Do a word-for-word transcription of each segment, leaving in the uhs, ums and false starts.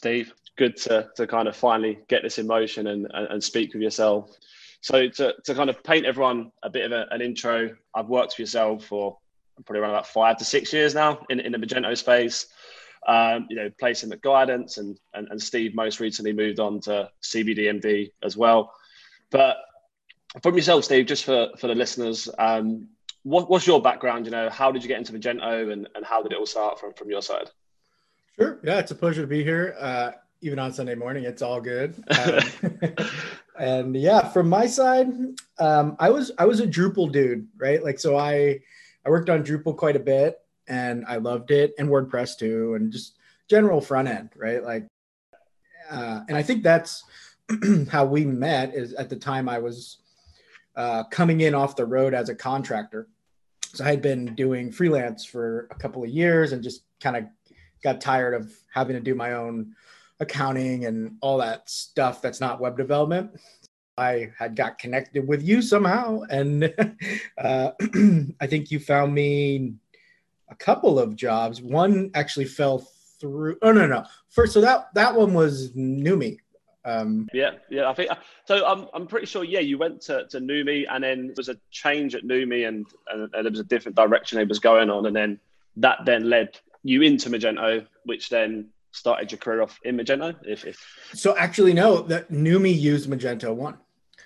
Steve, good to, to kind of finally get this in motion and, and, and speak with yourself. So to, to kind of paint everyone a bit of a, an intro, I've worked for yourself for probably around about five to six years now in, in the Magento space, um, you know, placing the guidance, and, and, and Steve most recently moved on to C B D M D as well. But from yourself, Steve, just for, for the listeners, um, what, what's your background? You know, how did you get into Magento, and, and how did it all start from, from your side? Sure. Yeah, it's a pleasure to be here. Uh, even on Sunday morning, it's all good. Um, and yeah, from my side, um, I was I was a Drupal dude, right? Like, so I I worked on Drupal quite a bit, and I loved it, and WordPress too, and just general front end, right? Like, uh, and I think that's how we met. Is at the time I was uh, coming in off the road as a contractor, so I had been doing freelance for a couple of years, and just kind of got tired of having to do my own accounting and all that stuff that's not web development. I had got connected with you somehow. And uh, I think you found me a couple of jobs. One actually fell through. Oh, no, no. First, so that, that one was NuMe. Um, yeah, yeah. I think so. I'm I'm pretty sure. Yeah, you went to, to NuMe, and then there was a change at NuMe, and, and, and there was a different direction it was going on. And then that then led you into Magento, which then started your career off in Magento. If, if... So actually, no, that NuMe used Magento One.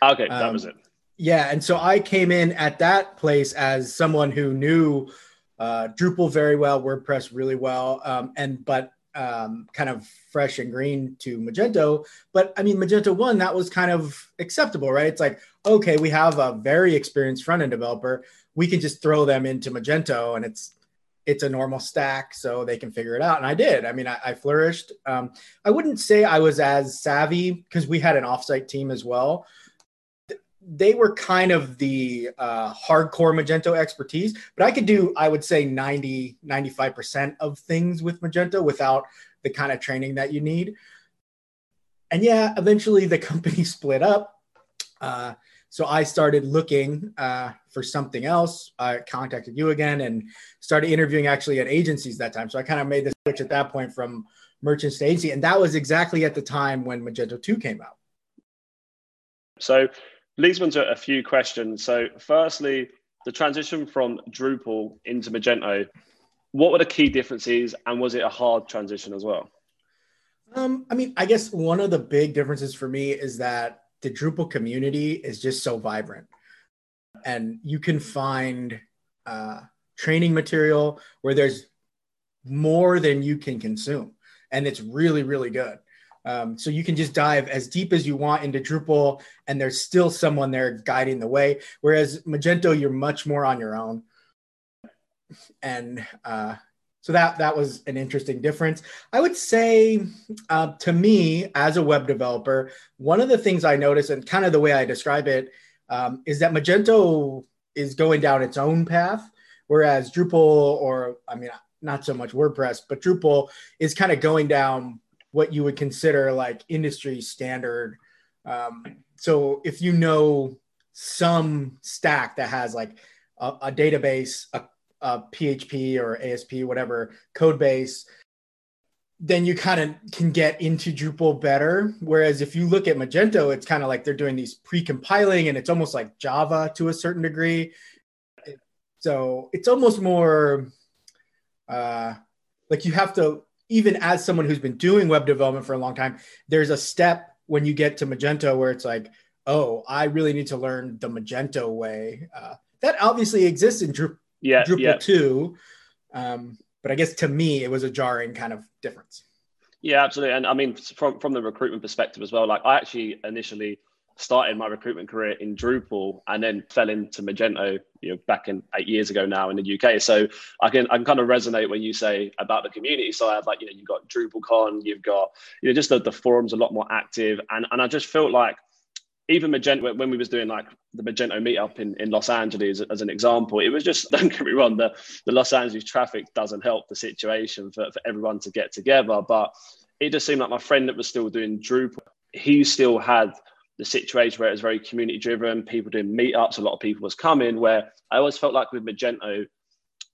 Okay, um, that was it. Yeah, and so I came in at that place as someone who knew uh, Drupal very well, WordPress really well, um, and but um, kind of fresh and green to Magento. But I mean, Magento One, that was kind of acceptable, right? It's like, okay, we have a very experienced front-end developer. We can just throw them into Magento, and it's it's a normal stack, so they can figure it out. And I did. I mean, I, I flourished. Um, I wouldn't say I was as savvy because we had an offsite team as well. They were kind of the uh, hardcore Magento expertise, but I could do, I would say ninety, ninety-five percent of things with Magento without the kind of training that you need. And yeah, eventually the company split up. Uh, So I started looking uh, for something else. I contacted you again and started interviewing actually at agencies that time. So I kind of made the switch at that point from merchants to agency. And that was exactly at the time when Magento two came out. So leads me to a few questions. So firstly, the transition from Drupal into Magento, what were the key differences, and was it a hard transition as well? Um, I mean, I guess one of the big differences for me is that the Drupal community is just so vibrant, and you can find uh, training material where there's more than you can consume, and it's really, really good. Um, so you can just dive as deep as you want into Drupal, and there's still someone there guiding the way. Whereas Magento, you're much more on your own. And uh, so that, that was an interesting difference. I would say uh, to me, as a web developer, one of the things I notice, and kind of the way I describe it, um, is that Magento is going down its own path, whereas Drupal, or I mean, not so much WordPress, but Drupal is kind of going down what you would consider like industry standard. Um, so if you know some stack that has like a, a database, a Uh, P H P or A S P, whatever code base, then you kind of can get into Drupal better. Whereas if you look at Magento, it's kind of like they're doing these pre-compiling, and it's almost like Java to a certain degree. So it's almost more uh, like you have to, even as someone who's been doing web development for a long time, there's a step when you get to Magento where it's like, oh, I really need to learn the Magento way. Uh, that obviously exists in Drupal. Yeah, Drupal yeah. two, um, but I guess to me, it was a jarring kind of difference. Yeah, absolutely. And I mean, from, from the recruitment perspective as well, like I actually initially started my recruitment career in Drupal and then fell into Magento, you know, back in eight years ago now in the U K. So I can I can kind of resonate when you say about the community side, like, you know, you've got DrupalCon, you've got, you know, just the, the forums a lot more active. And, and I just felt like even Magento, when we was doing like the Magento meetup in, in Los Angeles, as an example, it was just, don't get me wrong, the, the Los Angeles traffic doesn't help the situation for, for everyone to get together. But it just seemed like my friend that was still doing Drupal, he still had the situation where it was very community driven, people doing meetups, a lot of people was coming, where I always felt like with Magento,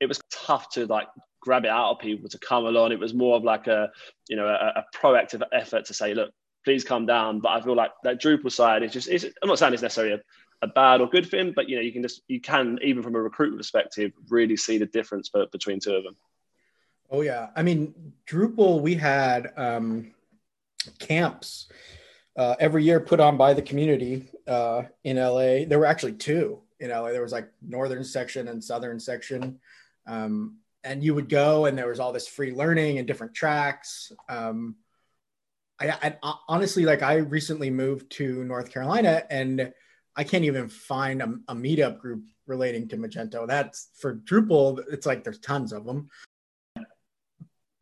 it was tough to like grab it out of people to come along. It was more of like a, you know, a, a proactive effort to say, look, please come down. But I feel like that Drupal side is just, it's, I'm not saying it's necessarily a, a bad or good thing, but you know, you can just, you can, even from a recruitment perspective, really see the difference between two of them. Oh yeah. I mean, Drupal, we had um, camps uh, every year put on by the community uh, in L A. There were actually two in L A. There was like Northern section and Southern section. Um, and you would go and there was all this free learning and different tracks. Um, I, I honestly, like I recently moved to North Carolina and I can't even find a, a meetup group relating to Magento. That's for Drupal. It's like, there's tons of them,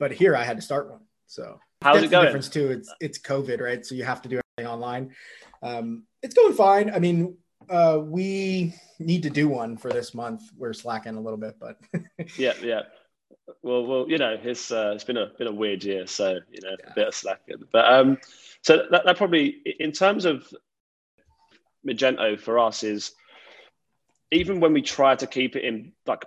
but here I had to start one. So how's it going? The difference too, it's, it's COVID, right? So you have to do everything online. Um, it's going fine. I mean, uh, we need to do one for this month. We're slacking a little bit, but yeah. Yeah. Well, well, you know, it's uh, it's been a been a weird year, so you know, yeah. a bit of slacking. But um, so that, that probably, in terms of Magento for us, is even when we try to keep it in like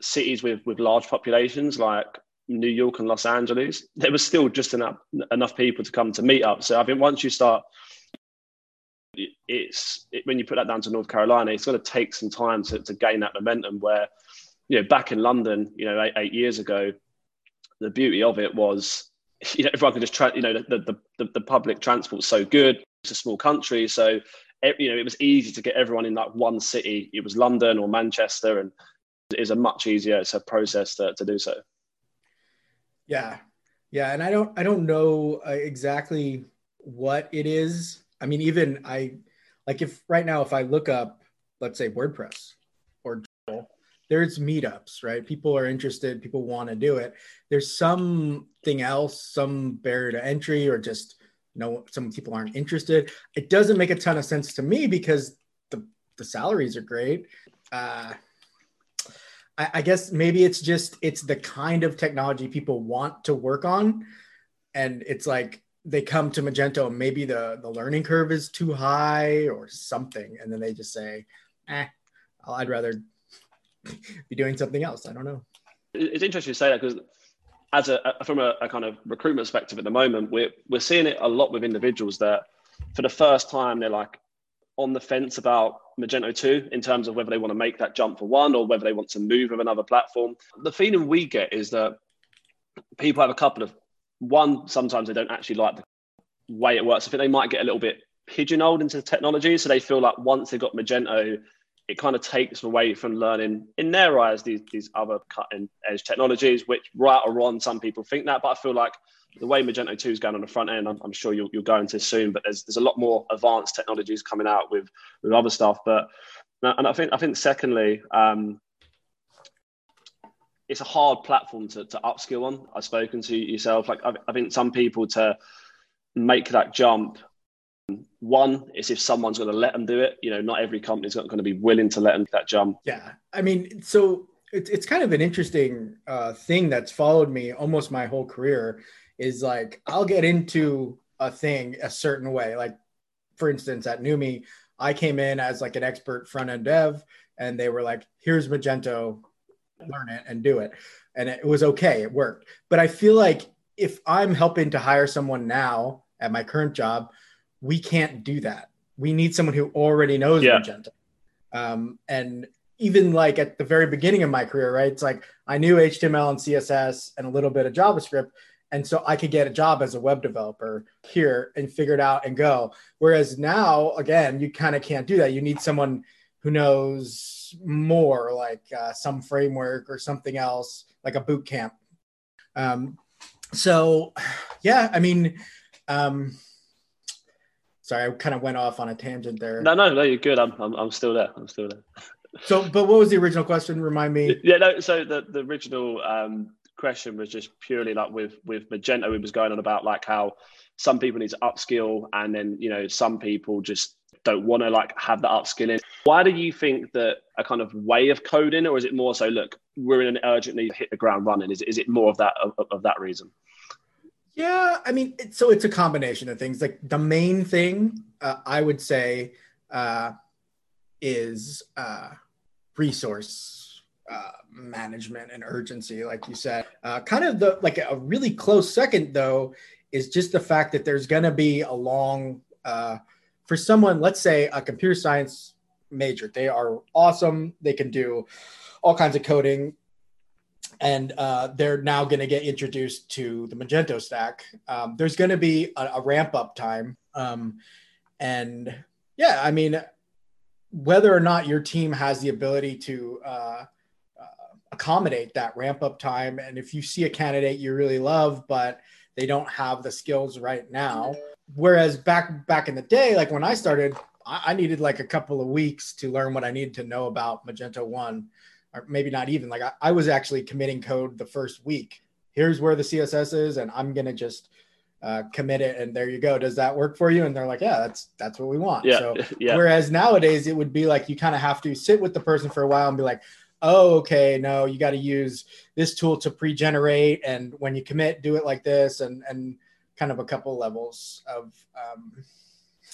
cities with with large populations like New York and Los Angeles, there was still just enough enough people to come to meet up. So I think once you start, it's it, when you put that down to North Carolina, it's going to take some time to to gain that momentum where. You know, back in London, you know, eight, eight years ago, the beauty of it was, you know, everyone could just try, you know, the, the, the public transport's so good. It's a small country. So, you know, it was easy to get everyone in like one city. It was London or Manchester, and it is a much easier it's a process to, to do so. Yeah. Yeah. And I don't, I don't know exactly what it is. I mean, even I, like if right now, if I look up, let's say WordPress or Drupal, there's meetups, right? People are interested. People want to do it. There's something else, some barrier to entry, or just no, some people aren't interested. It doesn't make a ton of sense to me because the, the salaries are great. Uh, I, I guess maybe it's just, it's the kind of technology people want to work on. And it's like, they come to Magento and maybe the, the learning curve is too high or something. And then they just say, eh, I'd rather be doing something else. I don't know. It's interesting to say that because as a, from a, a kind of recruitment perspective at the moment, we're, we're seeing it a lot with individuals that for the first time, they're like on the fence about Magento two in terms of whether they want to make that jump for one or whether they want to move with another platform. The feeling we get is that people have a couple of, one, sometimes they don't actually like the way it works. I think they might get a little bit pigeonholed into the technology. So they feel like once they've got Magento, it kind of takes away from learning, in their eyes, these these other cutting edge technologies, which right or wrong, some people think that, but I feel like the way Magento two is going on the front end, I'm, I'm sure you'll, you'll go into this soon, but there's there's a lot more advanced technologies coming out with, with other stuff. But, and I think, I think secondly, um, it's a hard platform to, to upskill on. I've spoken to yourself, like I, I think some people to make that jump, one is if someone's going to let them do it. You know, not every company's not going to be willing to let them that jump. Yeah, I mean, so it's it's kind of an interesting uh, thing that's followed me almost my whole career. Is like I'll get into a thing a certain way. Like for instance, at NuMe, I came in as like an expert front end dev, and they were like, "Here's Magento, learn it and do it," and it was okay, it worked. But I feel like if I'm helping to hire someone now at my current job, we can't do that. We need someone who already knows yeah. Magento. Um, and even like at the very beginning of my career, right? It's like I knew H T M L and C S S and a little bit of JavaScript. And so I could get a job as a web developer here and figure it out and go. Whereas now, again, you kind of can't do that. You need someone who knows more, like uh, some framework or something else, like a boot camp. Um, so yeah, I mean, um, sorry, I kind of went off on a tangent there. No, no, no, you're good. I'm, I'm, I'm still there. I'm still there. So, but what was the original question? Remind me. Yeah, no. So the, the original um, question was just purely like with with Magento, it was going on about like how some people need to upskill, and then you know some people just don't want to like have the upskilling. Why do you think that a kind of way of coding, or is it more so? Look, we're in an urgent need to hit the ground running. Is is it more of that of, of that reason? Yeah, I mean, it, so it's a combination of things. Like the main thing uh, I would say uh, is uh, resource uh, management and urgency, like you said. Uh, kind of the like a really close second, though, is just the fact that there's going to be a long, uh, for someone, let's say a computer science major, they are awesome. They can do all kinds of coding. And uh, they're now going to get introduced to the Magento stack. Um, there's going to be a, a ramp up time. Um, and yeah, I mean, whether or not your team has the ability to uh, uh, accommodate that ramp up time. And if you see a candidate you really love, but they don't have the skills right now. Whereas back back in the day, like when I started, I, I needed like a couple of weeks to learn what I needed to know about Magento One. Or maybe not even, like I, I was actually committing code the first week. Here's where the C S S is, and I'm going to just uh, commit it. And there you go. Does that work for you? And they're like, yeah, that's, that's what we want. Yeah, so yeah. Whereas nowadays it would be like, you kind of have to sit with the person for a while and be like, oh, okay, no, you got to use this tool to pre-generate. And when you commit, do it like this. And, and kind of a couple levels of,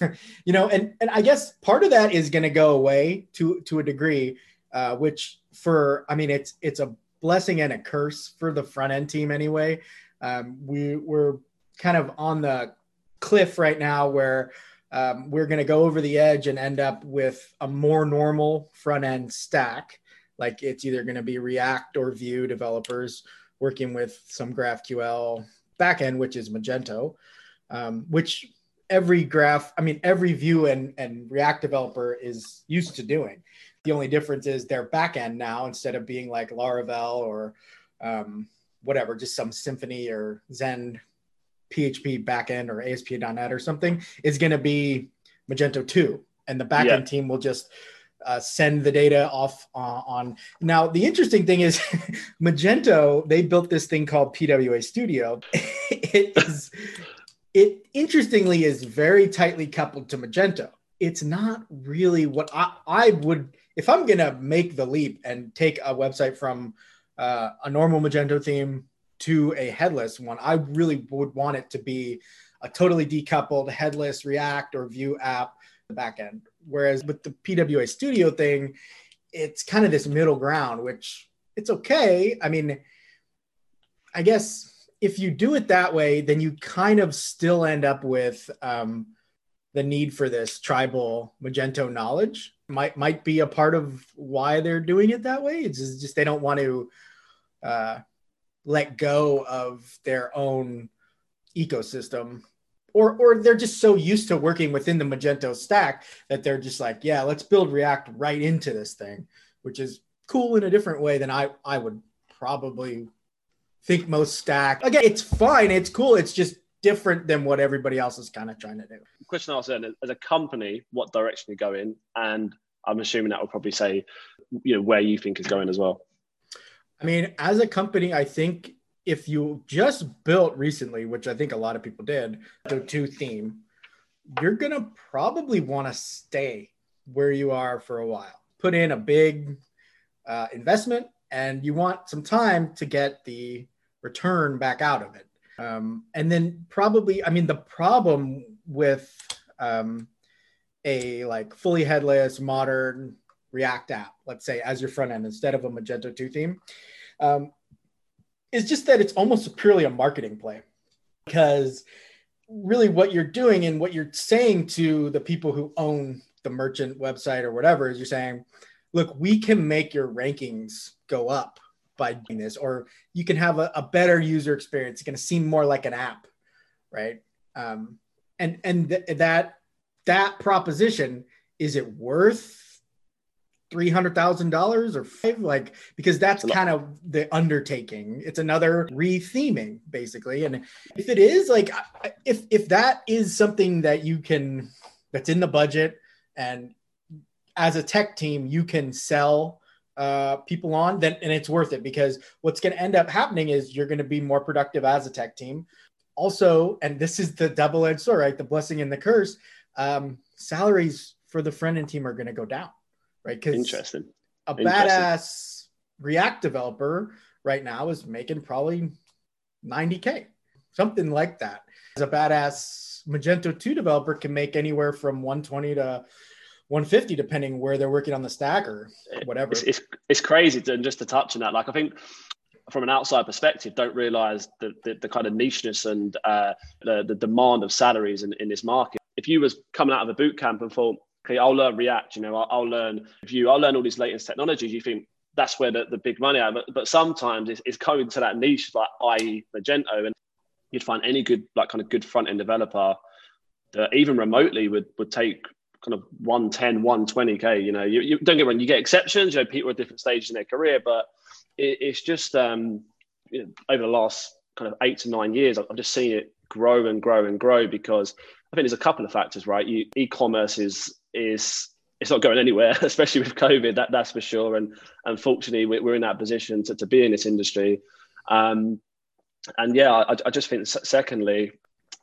um, you know, and, and I guess part of that is going to go away to, to a degree, uh, which, for, I mean, it's it's a blessing and a curse for the front end team anyway. Um, we, we're kind of on the cliff right now where um, we're going to go over the edge and end up with a more normal front end stack. Like it's either going to be React or Vue developers working with some GraphQL backend, which is Magento, um, which every graph, I mean, every Vue and, and React developer is used to doing. The only difference is their backend now, instead of being like Laravel or um, whatever, just some Symphony or Zen P H P backend or A S P dot net or something, is going to be Magento two. And the backend yeah. team will just uh, send the data off uh, on. Now, the interesting thing is Magento, they built this thing called P W A Studio. It is, it interestingly is very tightly coupled to Magento. It's not really what I, I would, if I'm going to make the leap and take a website from uh, a normal Magento theme to a headless one, I really would want it to be a totally decoupled headless React or Vue app the backend. Whereas with the P W A Studio thing, it's kind of this middle ground, which it's okay. I mean, I guess if you do it that way, then you kind of still end up with, um, the need for this tribal Magento knowledge might might be a part of why they're doing it that way. It's just, just they don't want to uh, let go of their own ecosystem, or or they're just so used to working within the Magento stack that they're just like, yeah, let's build React right into this thing, which is cool in a different way than I, I would probably think most stack. Again, it's fine, it's cool, it's just different than what everybody else is kind of trying to do. The question I was saying, as a company, what direction you go in? And I'm assuming that will probably say, you know, where you think is going as well. I mean, as a company, I think if you just built recently, which I think a lot of people did, the two theme, you're going to probably want to stay where you are for a while. Put in a big uh, investment, and you want some time to get the return back out of it. Um, and then probably, I mean, the problem with um, a like fully headless modern React app, let's say as your front end instead of a Magento two theme, um, is just that it's almost purely a marketing play, because really what you're doing and what you're saying to the people who own the merchant website or whatever is you're saying, look, we can make your rankings go up by doing this, or you can have a, a better user experience. It's going to seem more like an app, right? Um, and and th- that that proposition, is it worth three hundred thousand dollars or five? Like, because that's kind of the undertaking. It's another re-theming basically. And if it is like, if if that is something that you can, that's in the budget, and as a tech team, you can sell uh, people on, then, and it's worth it, because what's going to end up happening is you're going to be more productive as a tech team. Also, and this is the double-edged sword, right? The blessing and the curse. Um, salaries for the front end team are going to go down, right? Because interesting. A badass React developer right now is making probably ninety K, something like that. As a badass Magento two developer can make anywhere from one twenty to one fifty, depending where they're working on the stack or whatever. It's, it's, it's crazy to, and just to touch on that, like I think from an outside perspective, don't realize the, the, the kind of nicheness and uh, the, the demand of salaries in, in this market. If you was coming out of a boot camp and thought, okay, I'll learn React, you know, I'll, I'll learn Vue, I'll learn all these latest technologies, you think that's where the, the big money are. But, but sometimes it's, it's going to that niche, like that is Magento, and you'd find any good, like kind of good front-end developer that even remotely would, would take kind of one ten, one twenty K, you know, you, you don't get wrong, you get exceptions, you know, people at different stages in their career, but it, it's just, um, you know, over the last kind of eight to nine years, I've just seen it grow and grow and grow because I think there's a couple of factors, right? You, e-commerce is, is, it's not going anywhere, especially with COVID, that, that's for sure. And unfortunately, we're in that position to, to be in this industry. Um, and yeah, I, I just think secondly,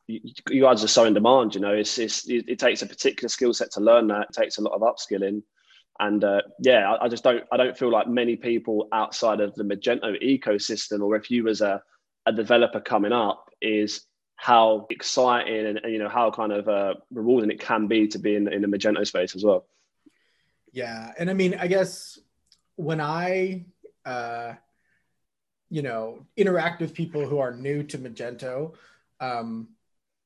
you guys are so in demand, you know, it's, it's it takes a particular skill set to learn that. It takes a lot of upskilling. And uh, yeah, I, I just don't, I don't feel like many people outside of the Magento ecosystem, or if you was a, a developer coming up, is how exciting and, and you know, how kind of uh, rewarding it can be to be in, in the Magento space as well. Yeah. And I mean, I guess when I, uh, you know, interact with people who are new to Magento, um,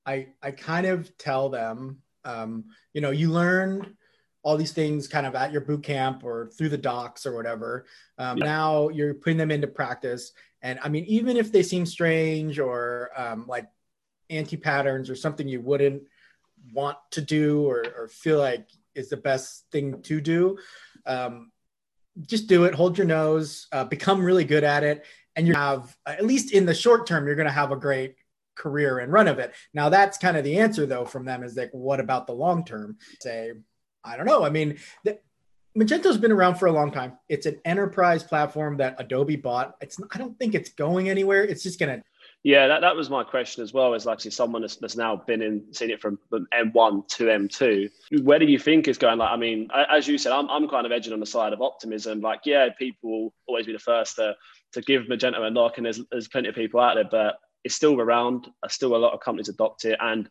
I, I kind of tell them, um, you know, you learn all these things kind of at your boot camp or through the docs or whatever. Um, yeah. Now you're putting them into practice. And I mean, even if they seem strange or um, like anti-patterns or something you wouldn't want to do or, or feel like is the best thing to do, um, just do it, hold your nose, uh, become really good at it. And you have, at least in the short term, you're going to have a great career and run of it. Now that's kind of the answer though from them is like, what about the long term? Say, I don't know. I mean, the, Magento's been around for a long time. It's an enterprise platform that Adobe bought. It's I don't think it's going anywhere. It's just gonna. Yeah, that, that was my question as well. Is like, see, someone that's, that's now been in seen it from M one to M two. Where do you think it's going? Like, I mean, as you said, I'm I'm kind of edging on the side of optimism. Like, yeah, people will always be the first to to give Magento a knock, and there's there's plenty of people out there, but it's still around, still a lot of companies adopt it. And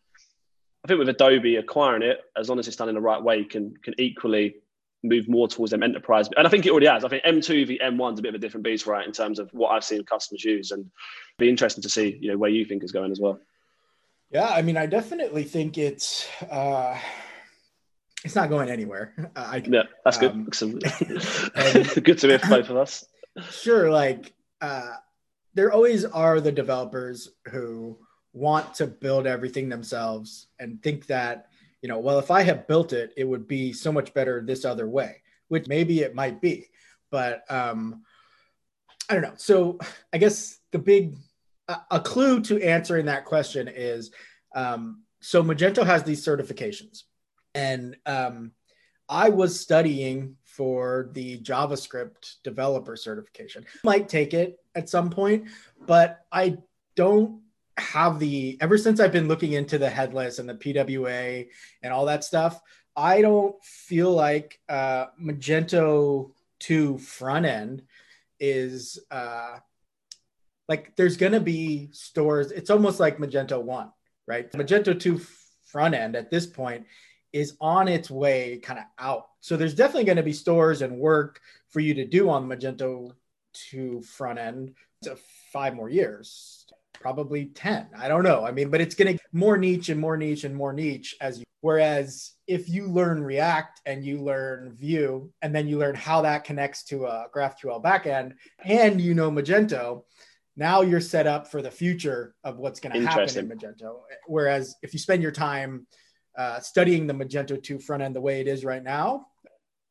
I think with Adobe acquiring it, as long as it's done in the right way, can can equally move more towards them enterprise. And I think it already has. I think M two v M one is a bit of a different beast, right, in terms of what I've seen customers use. And it'd be interesting to see, you know, where you think it's going as well. Yeah, I mean, I definitely think it's uh, it's not going anywhere. Uh, I, yeah, that's good. Um, and, good to hear for both of us. Sure, like... Uh, there always are the developers who want to build everything themselves and think that, you know, well, if I had built it, it would be so much better this other way, which maybe it might be, but um, I don't know. So I guess the big, a, a clue to answering that question is, um, so Magento has these certifications and um, I was studying for the JavaScript developer certification. Might take it at some point, but I don't have the, ever since I've been looking into the headless and the P W A and all that stuff, I don't feel like uh, Magento two front end is uh, like, there's going to be stores. It's almost like Magento One, right? Magento two front end at this point is on its way kind of out. So there's definitely going to be stores and work for you to do on Magento two front end to five more years, probably ten. I don't know. I mean, but it's going to get more niche and more niche and more niche as you, whereas if you learn React and you learn Vue, and then you learn how that connects to a GraphQL backend and you know Magento, now you're set up for the future of what's going to happen in Magento. Whereas if you spend your time Uh, studying the Magento two front end the way it is right now,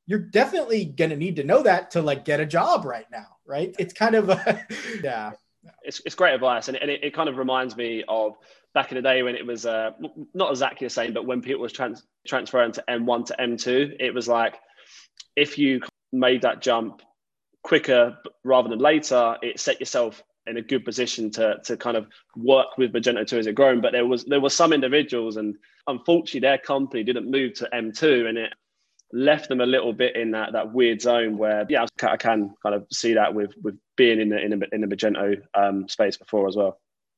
you're definitely going to need to know that to like get a job right now, right? It's kind of, a, yeah. It's it's great advice. And, and it, it kind of reminds me of back in the day when it was uh, not exactly the same, but when people was trans- transferring to M one to M two, it was like, if you made that jump quicker rather than later, it set yourself in a good position to to kind of work with Magento two as it grown. But there was there were some individuals, and unfortunately their company didn't move to M two, and it left them a little bit in that that weird zone where, yeah, I can kind of see that with with being in the in the, in the Magento um, space before as well.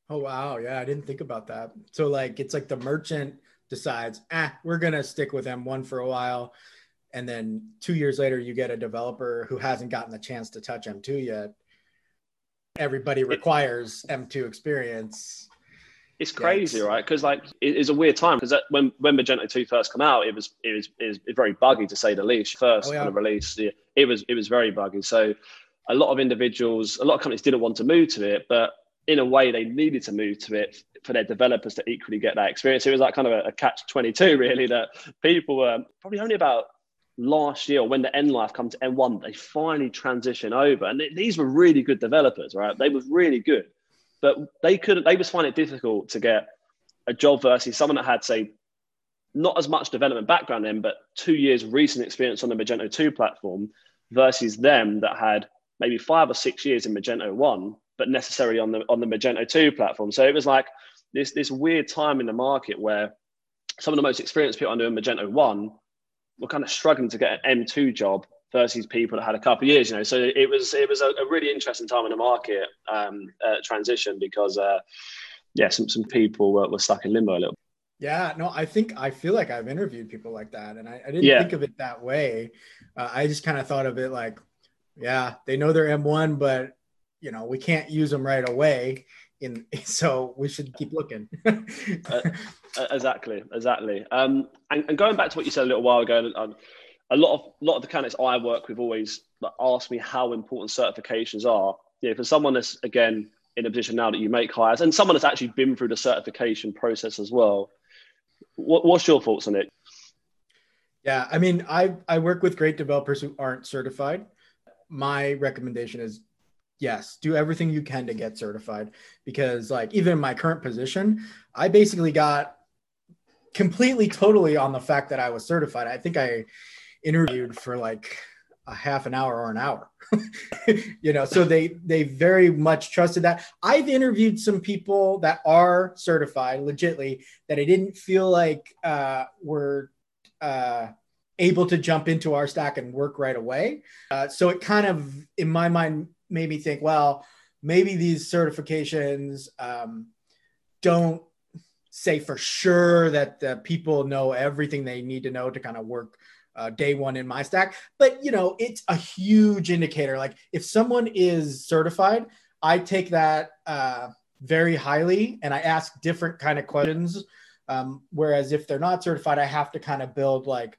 Oh wow, yeah, I didn't think about that. So like it's like the merchant decides, ah, we're gonna stick with M one for a while, And then two years later, you get a developer who hasn't gotten the chance to touch M two yet. Everybody requires M two experience. It's crazy, yeah, it's, right? Because like it, it's a weird time. Because when when Magento two first came out, it was it was it was very buggy to say the least. First oh, yeah. kind of release, yeah, it was it was very buggy. So a lot of individuals, a lot of companies didn't want to move to it, but in a way they needed to move to it for their developers to equally get that experience. It was like kind of a, a catch twenty-two, really. That people were probably only about last year, when the end life comes to M one, they finally transition over, and th- these were really good developers, right? They were really good. But they couldn't, they just find it difficult to get a job versus someone that had, say, not as much development background then, but two years recent experience on the Magento two platform versus them that had maybe five or six years in Magento one, but necessarily on the on the Magento two platform. So it was like this, this weird time in the market where some of the most experienced people under Magento one were kind of struggling to get an M two job versus people that had a couple of years, you know. So it was it was a, a really interesting time in the market um, uh, transition because, uh, yeah, some some people were, were stuck in limbo a little. Yeah, no, I think I feel like I've interviewed people like that, and I, I didn't yeah. think of it that way. Uh, I just kind of thought of it like, yeah, they know they're M one, but you know we can't use them right away. In so we should keep looking. uh, exactly, exactly. Um, and, and going back to what you said a little while ago. Um, A lot of lot of the candidates I work with always ask me how important certifications are. Yeah, for someone that's, again, in a position now that you make hires, and someone that's actually been through the certification process as well, what, what's your thoughts on it? Yeah, I mean, I, I work with great developers who aren't certified. My recommendation is, yes, do everything you can to get certified. Because, like, even in my current position, I basically got completely, totally on the fact that I was certified. I think I... interviewed for like a half an hour or an hour, you know, so they, they very much trusted that. I've interviewed some people that are certified legitimately that I didn't feel like uh, were uh, able to jump into our stack and work right away. Uh, so it kind of, in my mind, made me think, well, maybe these certifications um, don't say for sure that the people know everything they need to know to kind of work Uh, day one in my stack. But, you know, it's a huge indicator. Like if someone is certified, I take that uh, very highly and I ask different kind of questions. Um, whereas if they're not certified, I have to kind of build like,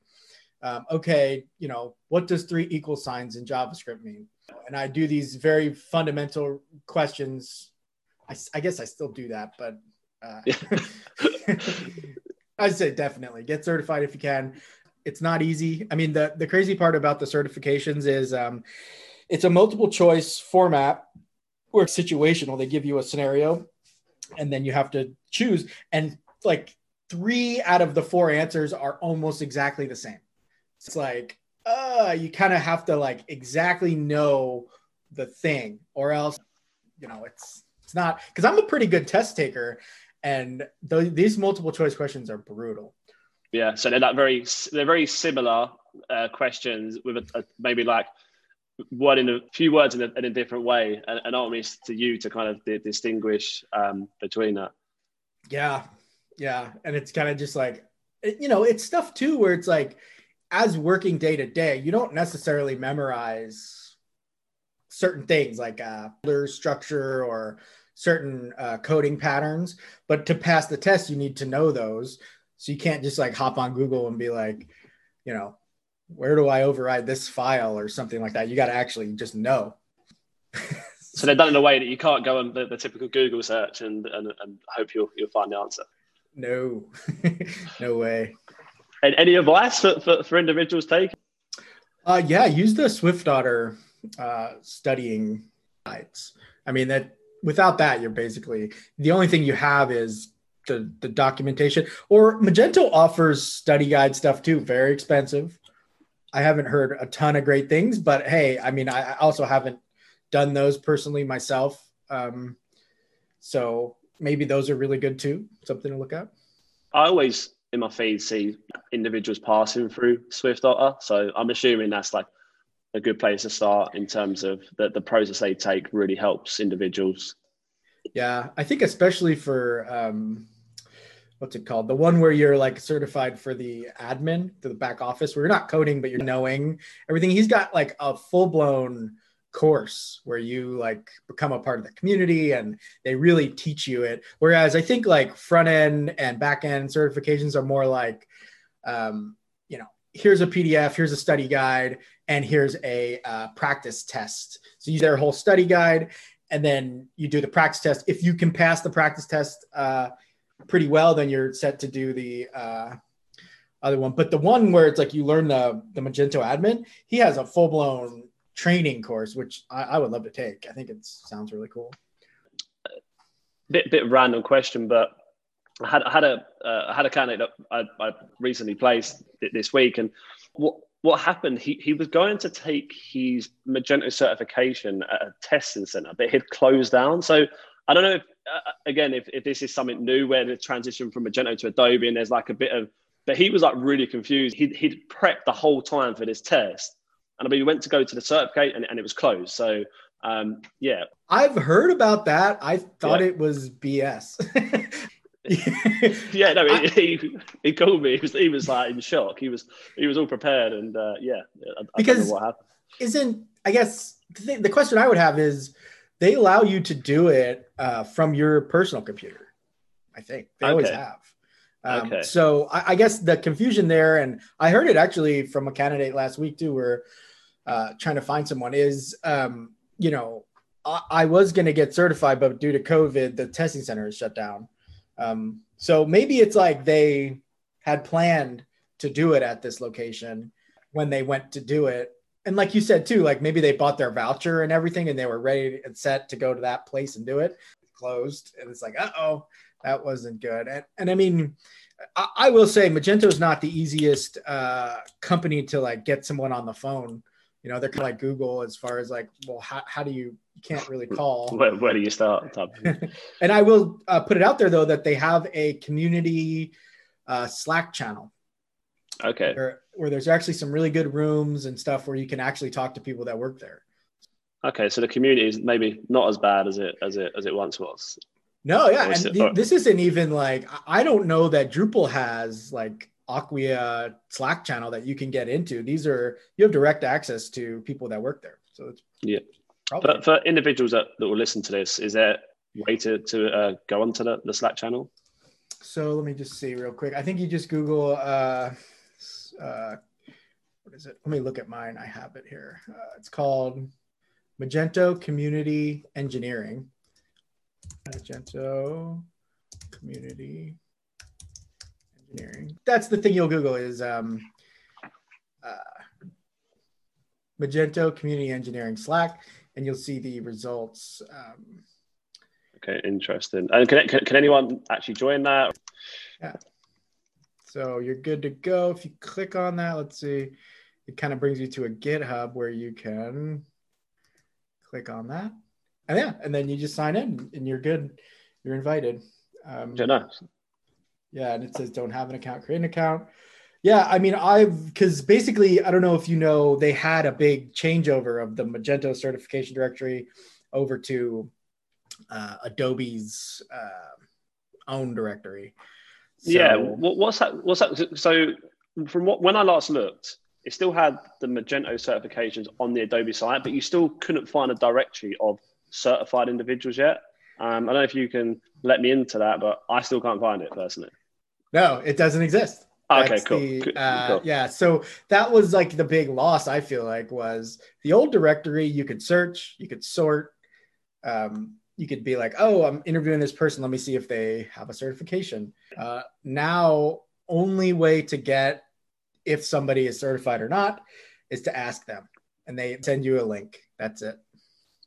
um, okay, you know, what does three equal signs in JavaScript mean? And I do these very fundamental questions. I, I guess I still do that, but uh, I'd say definitely get certified if you can. It's not easy. I mean, the, the crazy part about the certifications is um, it's a multiple choice format where it's situational. They give you a scenario and then you have to choose. And like three out of the four answers are almost exactly the same. It's like, uh, you kind of have to like exactly know the thing or else, you know, it's, it's not, because I'm a pretty good test taker and th- these multiple choice questions are brutal. Yeah, so they're like very they're very similar uh, questions with a, a, maybe like word in a few words in a, in a different way, and, and ultimately to you to kind of di- distinguish um, between that. Yeah, yeah, and it's kind of just like, you know, it's stuff too where it's like, as working day to day, you don't necessarily memorize certain things like uh, folder structure or certain uh, coding patterns, but to pass the test, you need to know those. So you can't just like hop on Google and be like, you know, where do I override this file or something like that? You got to actually just know. So they're done in a way that you can't go on the, the typical Google search and, and, and hope you'll, you'll find the answer. No, no way. And any advice for, for, for individuals taking? Uh, yeah, use the Swift Otter uh, studying guides. I mean, that without that, you're basically, the only thing you have is The, the documentation, or Magento offers study guide stuff too. Very expensive. I haven't heard a ton of great things, but hey, I mean, I, I also haven't done those personally myself. Um, so maybe those are really good too. Something to look at. I always in my feed see individuals passing through Swift Otter. So I'm assuming that's like a good place to start in terms of that the process they take really helps individuals. Yeah, I think especially for um, what's it called? The one where you're like certified for the admin, to the back office, where you're not coding, but you're knowing everything. He's got like a full-blown course where you like become a part of the community and they really teach you it. Whereas I think like front end and back end certifications are more like, um, you know, here's a P D F, here's a study guide, and here's a uh, practice test. So you do their whole study guide and then you do the practice test. If you can pass the practice test uh, pretty well, then you're set to do the uh, other one. But the one where it's like you learn the, the Magento admin, he has a full blown training course, which I, I would love to take. I think it sounds really cool. Bit bit random question, but I had I had a uh, I had a candidate that I, I recently placed this week, and what what happened? He he was going to take his Magento certification at a testing center, but he'd closed down. So I don't know if uh, again if, if this is something new where the transition from Magento to Adobe, and there's like a bit of, but he was like really confused. He'd he'd prepped the whole time for this test. And I mean, we went to go to the certificate and, and it was closed. So, um, yeah. I've heard about that. I thought yeah. it was B S. yeah, no, I, he he called me. He was he was like in shock. He was he was all prepared, and uh, yeah, I, because I don't know what happened. Isn't I guess the, thing, the question I would have is they allow you to do it uh, from your personal computer. I think they okay. always have. Um, okay. So I, I guess the confusion there, and I heard it actually from a candidate last week too, we're uh, trying to find someone is, um, you know, I, I was going to get certified, but due to COVID, the testing center is shut down. Um, so maybe it's like they had planned to do it at this location when they went to do it. And like you said too, like maybe they bought their voucher and everything and they were ready and set to go to that place and do it. It's closed. And it's like, uh-oh. That wasn't good. And, and I mean, I, I will say Magento is not the easiest uh, company to like get someone on the phone. You know, they're kind of like Google as far as like, well, how, how do you, you can't really call. Where, where do you start? And I will uh, put it out there though, that they have a community uh, Slack channel. Okay. Where, where there's actually some really good rooms and stuff where you can actually talk to people that work there. Okay. So the community is maybe not as bad as it, as it, as it once was. No, yeah, and th- this isn't even like, I don't know that Drupal has like Acquia Slack channel that you can get into. These are, you have direct access to people that work there. So it's yeah. Probably. But for individuals that, that will listen to this, is there a way to, to uh, go onto the, the Slack channel? So let me just see real quick. I think you just Google, uh, uh, what is it? Let me look at mine. I have it here. Uh, it's called Magento Community Engineering. Magento Community Engineering. That's the thing you'll Google is um, uh, Magento Community Engineering Slack, and you'll see the results. Um, okay, interesting. And can, can can anyone actually join that? Yeah. So you're good to go. If you click on that, let's see. It kind of brings you to a GitHub where you can click on that. And yeah, and then you just sign in and you're good. You're invited. Um, yeah, no. yeah, and it says don't have an account, create an account. Yeah, I mean, I've, because basically, I don't know if you know, they had a big changeover of the Magento certification directory over to uh, Adobe's uh, own directory. So, yeah, what's that? What's that? So from what, when I last looked, it still had the Magento certifications on the Adobe site, but you still couldn't find a directory of certified individuals yet. Um, I don't know if you can let me into that, but I still can't find it personally. No, it doesn't exist. That's okay, cool. The, uh, cool. Yeah, so that was like the big loss, I feel like, was the old directory, you could search, you could sort, um, you could be like, oh, I'm interviewing this person, let me see if they have a certification. Uh, now, only way to get if somebody is certified or not is to ask them, and they send you a link. That's it.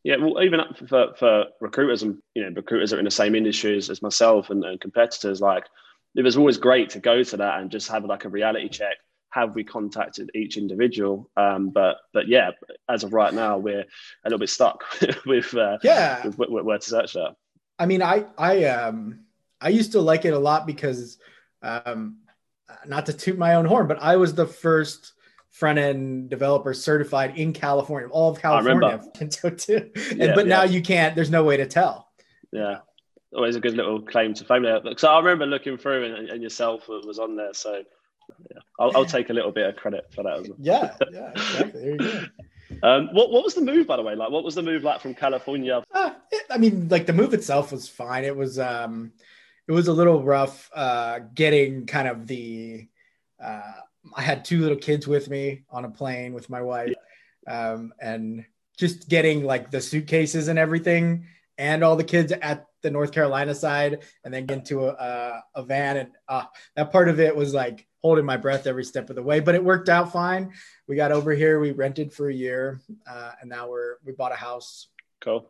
Yeah, well, even for, for recruiters, and you know, recruiters are in the same industries as myself and, and competitors. Like, it was always great to go to that and just have like a reality check. Have we contacted each individual? Um, but but yeah, as of right now, we're a little bit stuck with uh, yeah with, with, with where to search that. I mean, I I um I used to like it a lot because um not to toot my own horn, but I was the first front-end developer certified in California, all of California. I remember. And so too. And, yeah, but yeah. Now you can't, there's no way to tell. Yeah. always a good little claim to fame there. So I remember looking through and, and yourself was on there. So yeah, I'll, I'll take a little bit of credit for that as well. Yeah, yeah, exactly. There you go. Um, what what was the move, by the way? Like, what was the move like from California? Uh, it, I mean, like the move itself was fine. It was um, it was a little rough uh, getting kind of the. Uh, I had two little kids with me on a plane with my wife, yeah. um, and just getting like the suitcases and everything, and all the kids at the North Carolina side, and then get into a, a, a van, and uh, that part of it was like holding my breath every step of the way, but it worked out fine. We got over here, we rented for a year, uh, and now we're, we bought a house. Cool.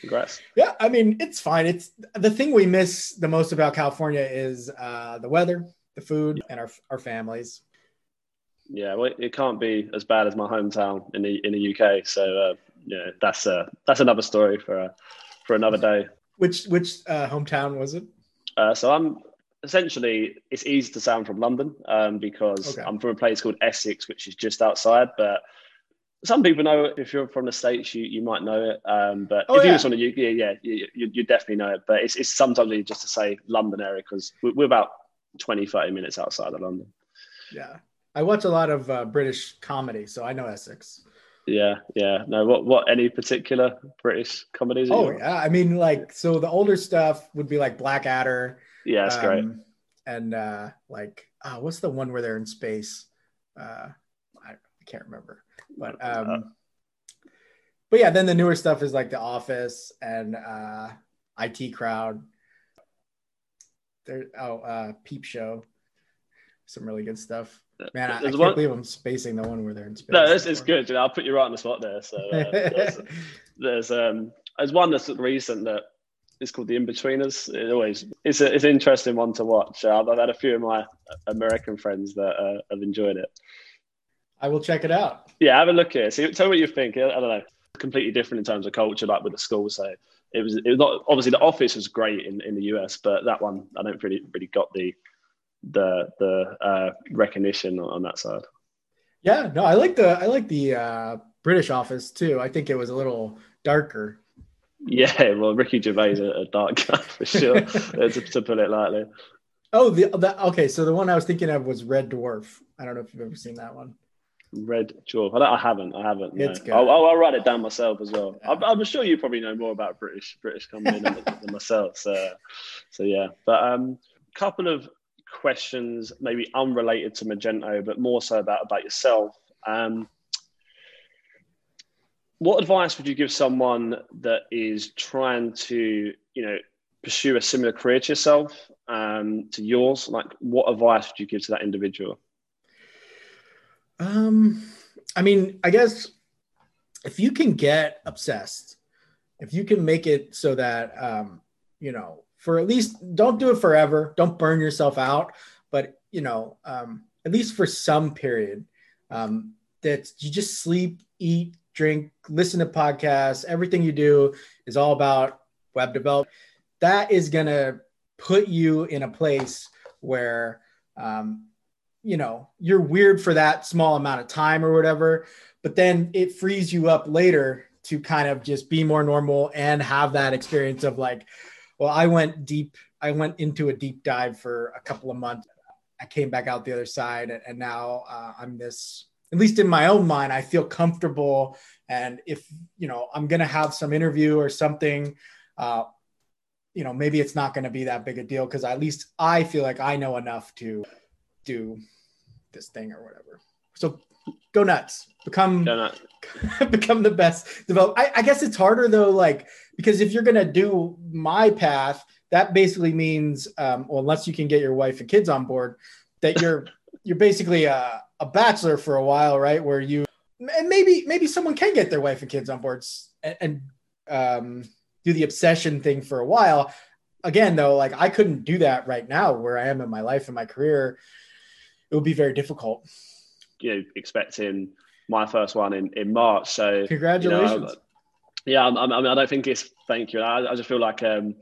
Congrats. Yeah. I mean, it's fine. It's the thing we miss the most about California is uh, the weather, the food, yeah. and our, our families. Yeah. Well, it can't be as bad as my hometown in the, in the U K. So uh, yeah, that's uh, that's another story for, uh, for another day. Which, which uh, hometown was it? Uh, so I'm, Essentially, it's easy to sound from London um, because okay. I'm from a place called Essex, which is just outside. But some people know, if you're from the States, you, you might know it. Um, but oh, if yeah. you were from the U K, yeah, you, you, you definitely know it. But it's, it's sometimes easy just to say London area because we're, we're about twenty, thirty minutes outside of London. Yeah. I watch a lot of uh, British comedy, so I know Essex. Yeah, yeah. No, what, what, any particular British comedies? Oh, you? yeah. I mean, like, so the older stuff would be like Blackadder. Yeah, that's um, great. And uh, like, oh, what's the one where they're in space? Uh, I can't remember. But um, uh, but yeah, then the newer stuff is like The Office and uh, I T Crowd. There, oh, uh, Peep Show. Some really good stuff. Man, I, I can't one, believe I'm spacing the one where they're in space. No, this is good. I'll put you right on the spot there. So uh, there's, there's um, there's one that's recent that. It's called The Inbetweeners. It always it's a, it's an interesting one to watch. Uh, I've had a few of my American friends that uh, have enjoyed it. I will check it out. Yeah, have a look here. See, tell me what you think. I don't know. Completely different in terms of culture, like with the school. So it was it was not obviously The Office was great in, in the U S, but that one I don't really really got the the the uh, recognition on that side. Yeah, no, I like the I like the uh, British Office too. I think it was a little darker. Yeah, well, Ricky Gervais is a, a dark guy for sure, to, to put it lightly. Oh, the, the okay. So the one I was thinking of was Red Dwarf. I don't know if you've ever seen that one. Red Dwarf. I, I haven't. I haven't. No. It's good. I'll, I'll, I'll write it down myself as well. Yeah. I'm, I'm sure you probably know more about British British comedy than, than myself. So, so yeah. But um, couple of questions, maybe unrelated to Magento, but more so about about yourself. Um. What advice would you give someone that is trying to, you know, pursue a similar career to yourself, um, to yours? Like, what advice would you give to that individual? Um, I mean, I guess if you can get obsessed, if you can make it so that, um, you know, for at least, don't do it forever, don't burn yourself out, but, you know, um, at least for some period, um, that you just sleep, eat, drink, listen to podcasts, everything you do is all about web development. That is going to put you in a place where, um, you know, you're weird for that small amount of time or whatever, but then it frees you up later to kind of just be more normal and have that experience of like, well, I went deep, I went into a deep dive for a couple of months. I came back out the other side and, and now uh, I'm this, at least in my own mind, I feel comfortable. And if, you know, I'm going to have some interview or something, uh, you know, maybe it's not going to be that big a deal because at least I feel like I know enough to do this thing or whatever. So go nuts, become, go nuts. become the best developer. I, I guess it's harder though, like, because if you're going to do my path, that basically means, um, well, unless you can get your wife and kids on board, that you're, you're basically uh, a bachelor for a while, right? Where you, and maybe, maybe someone can get their wife and kids on board and, and um, do the obsession thing for a while. Again, though, like I couldn't do that right now where I am in my life and my career, it would be very difficult. You know, expecting my first one in, in March. So congratulations. You know, yeah. I'm, I'm, I don't think it's, thank you. I, I just feel like, um,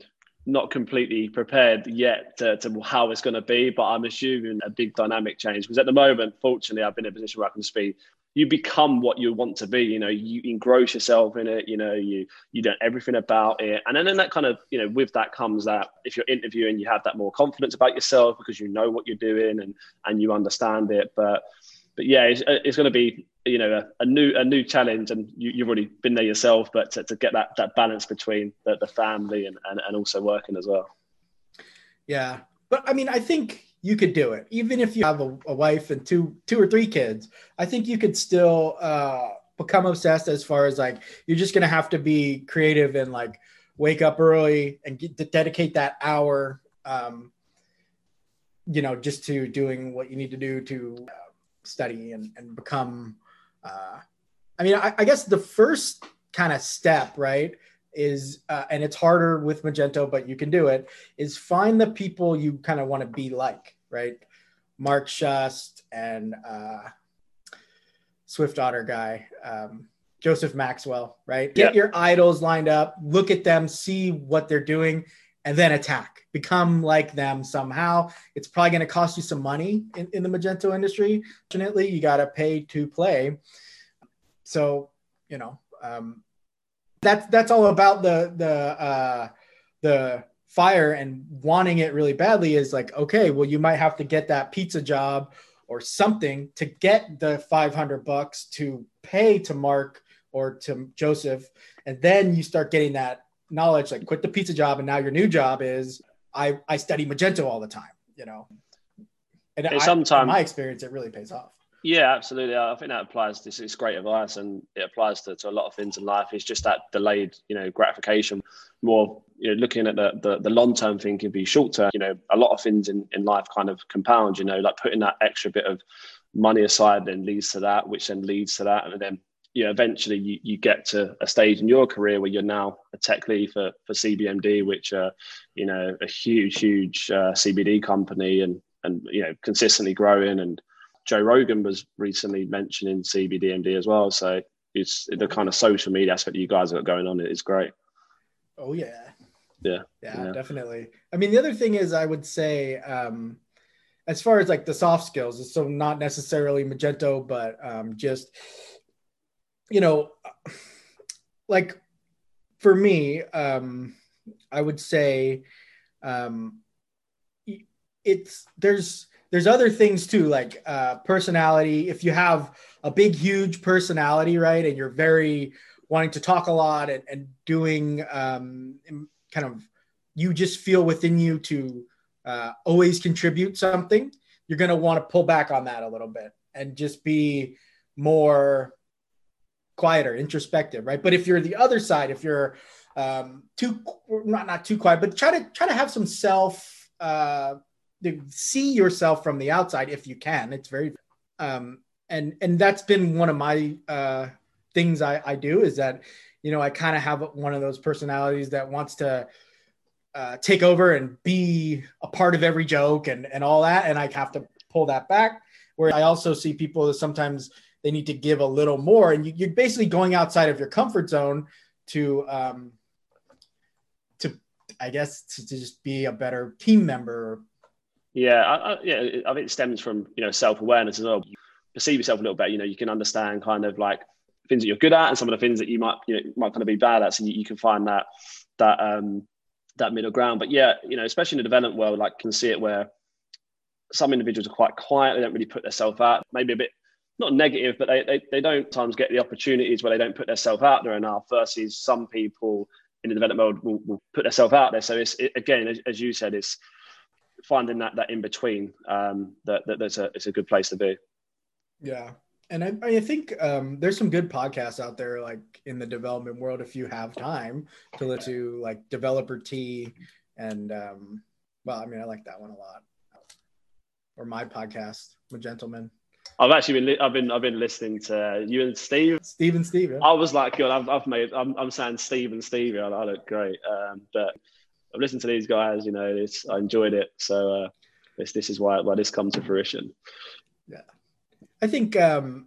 not completely prepared yet to, to how it's going to be, but I'm assuming a big dynamic change because at the moment, fortunately, I've been in a position where I can just be you become what you want to be. You know, you engross yourself in it. You know, you you know everything about it. And then, then that kind of, you know, with that comes that if you're interviewing, you have that more confidence about yourself because you know what you're doing and and you understand it. But but yeah, it's, it's going to be, you know, a, a new a new challenge. And you, you've already been there yourself, but to, to get that that balance between the, the family and, and and also working as well. Yeah, but I mean, I think you could do it. Even if you have a, a wife and two, two or three kids, I think you could still uh, become obsessed, as far as like, you're just going to have to be creative and like wake up early and get, dedicate that hour, um, you know, just to doing what you need to do to uh, study and, and become, uh, I mean, I, I guess the first kind of step, right, is, uh, and it's harder with Magento, but you can do it, is find the people you kind of want to be like, right? Mark Shust and uh, Swift Otter guy, um, Joseph Maxwell, right? Get yep. your idols lined up, look at them, see what they're doing, and then attack. Become like them somehow. It's probably going to cost you some money in, in the Magento industry. Fortunately, you got to pay to play. So, you know, um, That's that's all about the the uh, the fire and wanting it really badly. Is like, okay, well, you might have to get that pizza job or something to get the five hundred bucks to pay to Mark or to Joseph, and then you start getting that knowledge. Like, quit the pizza job, and now your new job is I I study Magento all the time, you know. And I, sometimes, in my experience, it really pays off. Yeah, absolutely. I think that applies. This is great advice, and it applies to, to a lot of things in life. It's just that delayed, you know, gratification. More, you know, looking at the the, the long term thing can be short term. You know, a lot of things in, in life kind of compound. You know, like putting that extra bit of money aside then leads to that, which then leads to that, and then you know, eventually you, you get to a stage in your career where you're now a tech lead for for C B D M D, which uh, you know, a huge huge uh, C B D company, and and you know, consistently growing. And Joe Rogan was recently mentioning C B D M D as well. So it's the kind of social media aspect that you guys have got going on. It is great. Oh yeah. Yeah. Yeah, yeah. Definitely. I mean, the other thing is, I would say, um, as far as like the soft skills, it's so not necessarily Magento, but um, just, you know, like for me, um, I would say um, it's, there's, There's other things too, like uh, personality. If you have a big, huge personality, right, and you're very wanting to talk a lot and, and doing um, kind of, you just feel within you to uh, always contribute something, you're going to want to pull back on that a little bit and just be more quieter, introspective, right? But if you're the other side, if you're um, too, not not too quiet, but try to try to have some self, uh, to see yourself from the outside if you can. It's very, um, and and that's been one of my uh, things I, I do, is that, you know, I kind of have one of those personalities that wants to uh, take over and be a part of every joke and, and all that. And I have to pull that back, where I also see people that sometimes they need to give a little more, and you, you're basically going outside of your comfort zone to, um, to I guess, to, to just be a better team member. Yeah, I, I, yeah, I think it stems from, you know, self-awareness as well. You perceive yourself a little better. You know, you can understand kind of like things that you're good at and some of the things that you might, you know, might kind of be bad at. So you, you can find that that um, that middle ground. But yeah, you know, especially in the development world, like you can see it where some individuals are quite quiet. They don't really put themselves out. Maybe a bit, not negative, but they they, they don't sometimes get the opportunities where they don't put themselves out there enough. Versus some people in the development world will, will put themselves out there. So it's it, again, as, as you said, it's finding that that in between, um, that, that that's a it's a good place to be. Yeah, and I I think um, there's some good podcasts out there, like in the development world, if you have time to listen to, like Developer Tea, and um, well, I mean, I like that one a lot. Or my podcast, Gentleman. I've actually been li- I've been I've been listening to you and Steve. Steve and Steve. Yeah. I was like, God, I've I've made I'm I'm saying Steve and Steve. I, I look great, um, but. I've listened to these guys, you know, it's, I enjoyed it. So uh, this this is why why this comes to fruition. Yeah, I think um,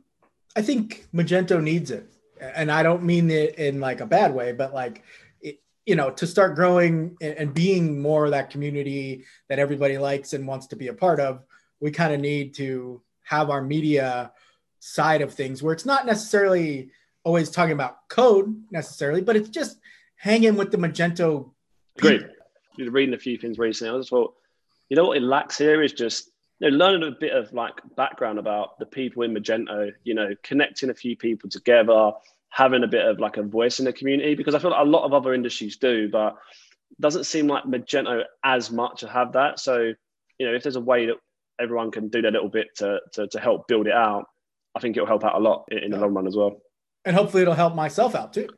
I think Magento needs it, and I don't mean it in like a bad way, but like it, you know, to start growing and being more of that community that everybody likes and wants to be a part of, we kind of need to have our media side of things, where it's not necessarily always talking about code necessarily, but it's just hanging with the Magento people. Great. You're reading a few things recently. I just thought, you know what it lacks here is just, you know, learning a bit of like background about the people in Magento, you know, connecting a few people together, having a bit of like a voice in the community, because I feel like a lot of other industries do, but it doesn't seem like Magento as much to have that. So, you know, if there's a way that everyone can do their little bit to, to, to help build it out, I think it'll help out a lot in the long run as well. And hopefully it'll help myself out too.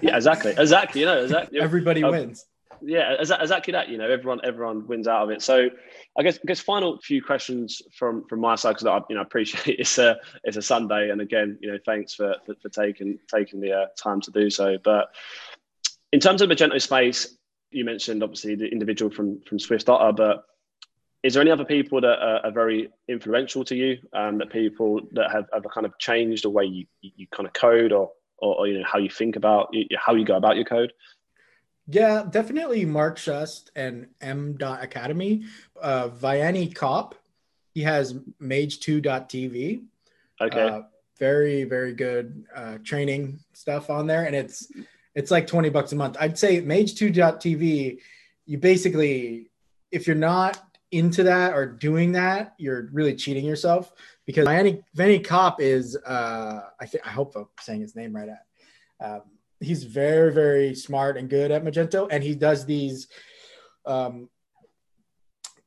Yeah, exactly. Exactly. You know, exactly. Everybody um, wins. Yeah, exactly that. You know, everyone everyone wins out of it. So, I guess I guess final few questions from from my side, because I you know appreciate it's a it's a Sunday, and again, you know, thanks for for, for taking taking the uh, time to do so. But in terms of Magento space, you mentioned obviously the individual from from Swift Otter, but is there any other people that are, are very influential to you, um, that people that have, have kind of changed the way you you kind of code, or or, or you know how you think about how you go about your code? Yeah, definitely Mark Shust and m dot academy. Uh, Vianney Kopp, he has mage two dot t v. Okay. Uh, very, very good uh, training stuff on there. And it's it's like twenty bucks a month. I'd say mage two dot t v, you basically, if you're not into that or doing that, you're really cheating yourself, because Vianney, Vianney Kopp is, uh, I, th- I hope I'm saying his name right at um, he's very, very smart and good at Magento. And he does these um,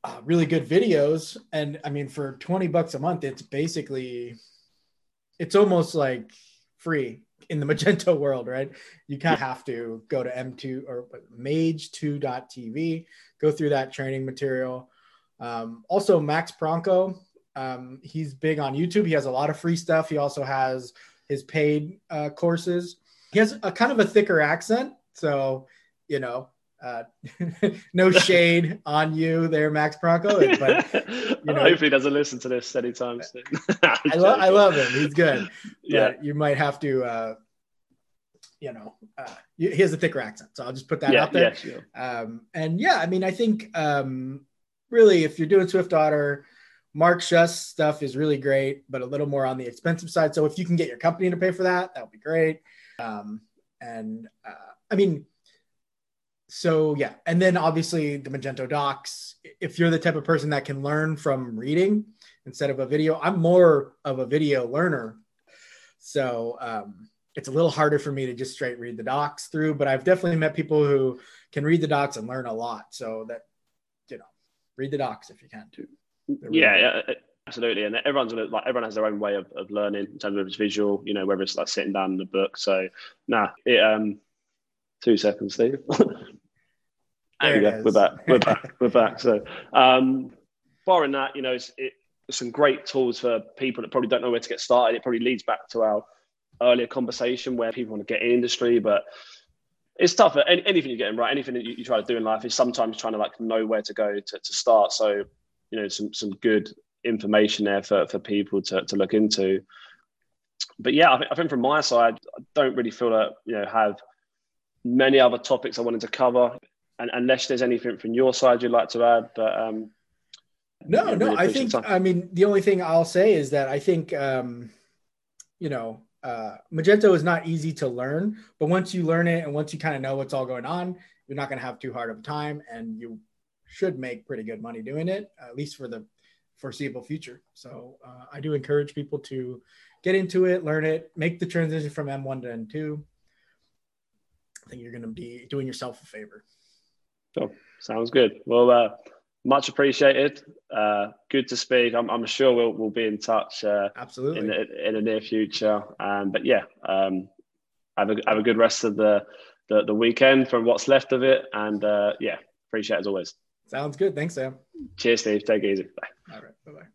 uh, really good videos. And I mean, for twenty bucks a month, it's basically, it's almost like free in the Magento world, right? You kind of have to go to m two or mage two dot t v, go through that training material. Um, also Max Bronco, um, he's big on YouTube. He has a lot of free stuff. He also has his paid uh, courses. He has a kind of a thicker accent, so, you know, uh, no shade on you there, Max Bronco. But, you know, hopefully he doesn't listen to this anytime soon. I, lo- I love him. He's good. Yeah. But you might have to, uh, you know, uh, he has a thicker accent, so I'll just put that yeah, out there. Yeah, sure. um, and yeah, I mean, I think um, really if you're doing Swift Otter, Mark Shust's stuff is really great, but a little more on the expensive side. So if you can get your company to pay for that, that would be great. Um, and, uh, I mean, so yeah. And then obviously the Magento docs, if you're the type of person that can learn from reading instead of a video, I'm more of a video learner. So, um, it's a little harder for me to just straight read the docs through, but I've definitely met people who can read the docs and learn a lot. So that, you know, read the docs if you can too. Yeah. Yeah. Absolutely, and everyone's like everyone has their own way of, of learning in terms of it's visual, you know, whether it's like sitting down in the book. So, nah, it, um, two seconds, Steve. There we go. We're back. We're back. We're back. So, um, barring that, you know, it's, it, it's some great tools for people that probably don't know where to get started. It probably leads back to our earlier conversation where people want to get in industry, but it's tough. Any, anything you're getting right, anything that you, you try to do in life is sometimes trying to like know where to go to, to start. So, you know, some some good information there for, for people to, to look into. But yeah, I, th- I think from my side, I don't really feel that, you know, have many other topics I wanted to cover, and unless there's anything from your side you'd like to add. But um, no, yeah, no, really I think, I mean, the only thing I'll say is that I think, um, you know, uh, Magento is not easy to learn, but once you learn it and once you kind of know what's all going on, you're not going to have too hard of a time, and you should make pretty good money doing it, at least for the foreseeable future. So uh, I do encourage people to get into it, learn it, make the transition from M one to M two. I think you're going to be doing yourself a favor. Oh, sounds good. Well, uh, much appreciated. Uh, good to speak. I'm, I'm sure we'll, we'll be in touch uh, Absolutely. In the, in the near future. Um, but yeah, um, have a have a good rest of the, the, the weekend from what's left of it. And uh, yeah, appreciate it as always. Sounds good. Thanks, Sam. Cheers, Steve. Take it easy. Bye. All right. Bye-bye.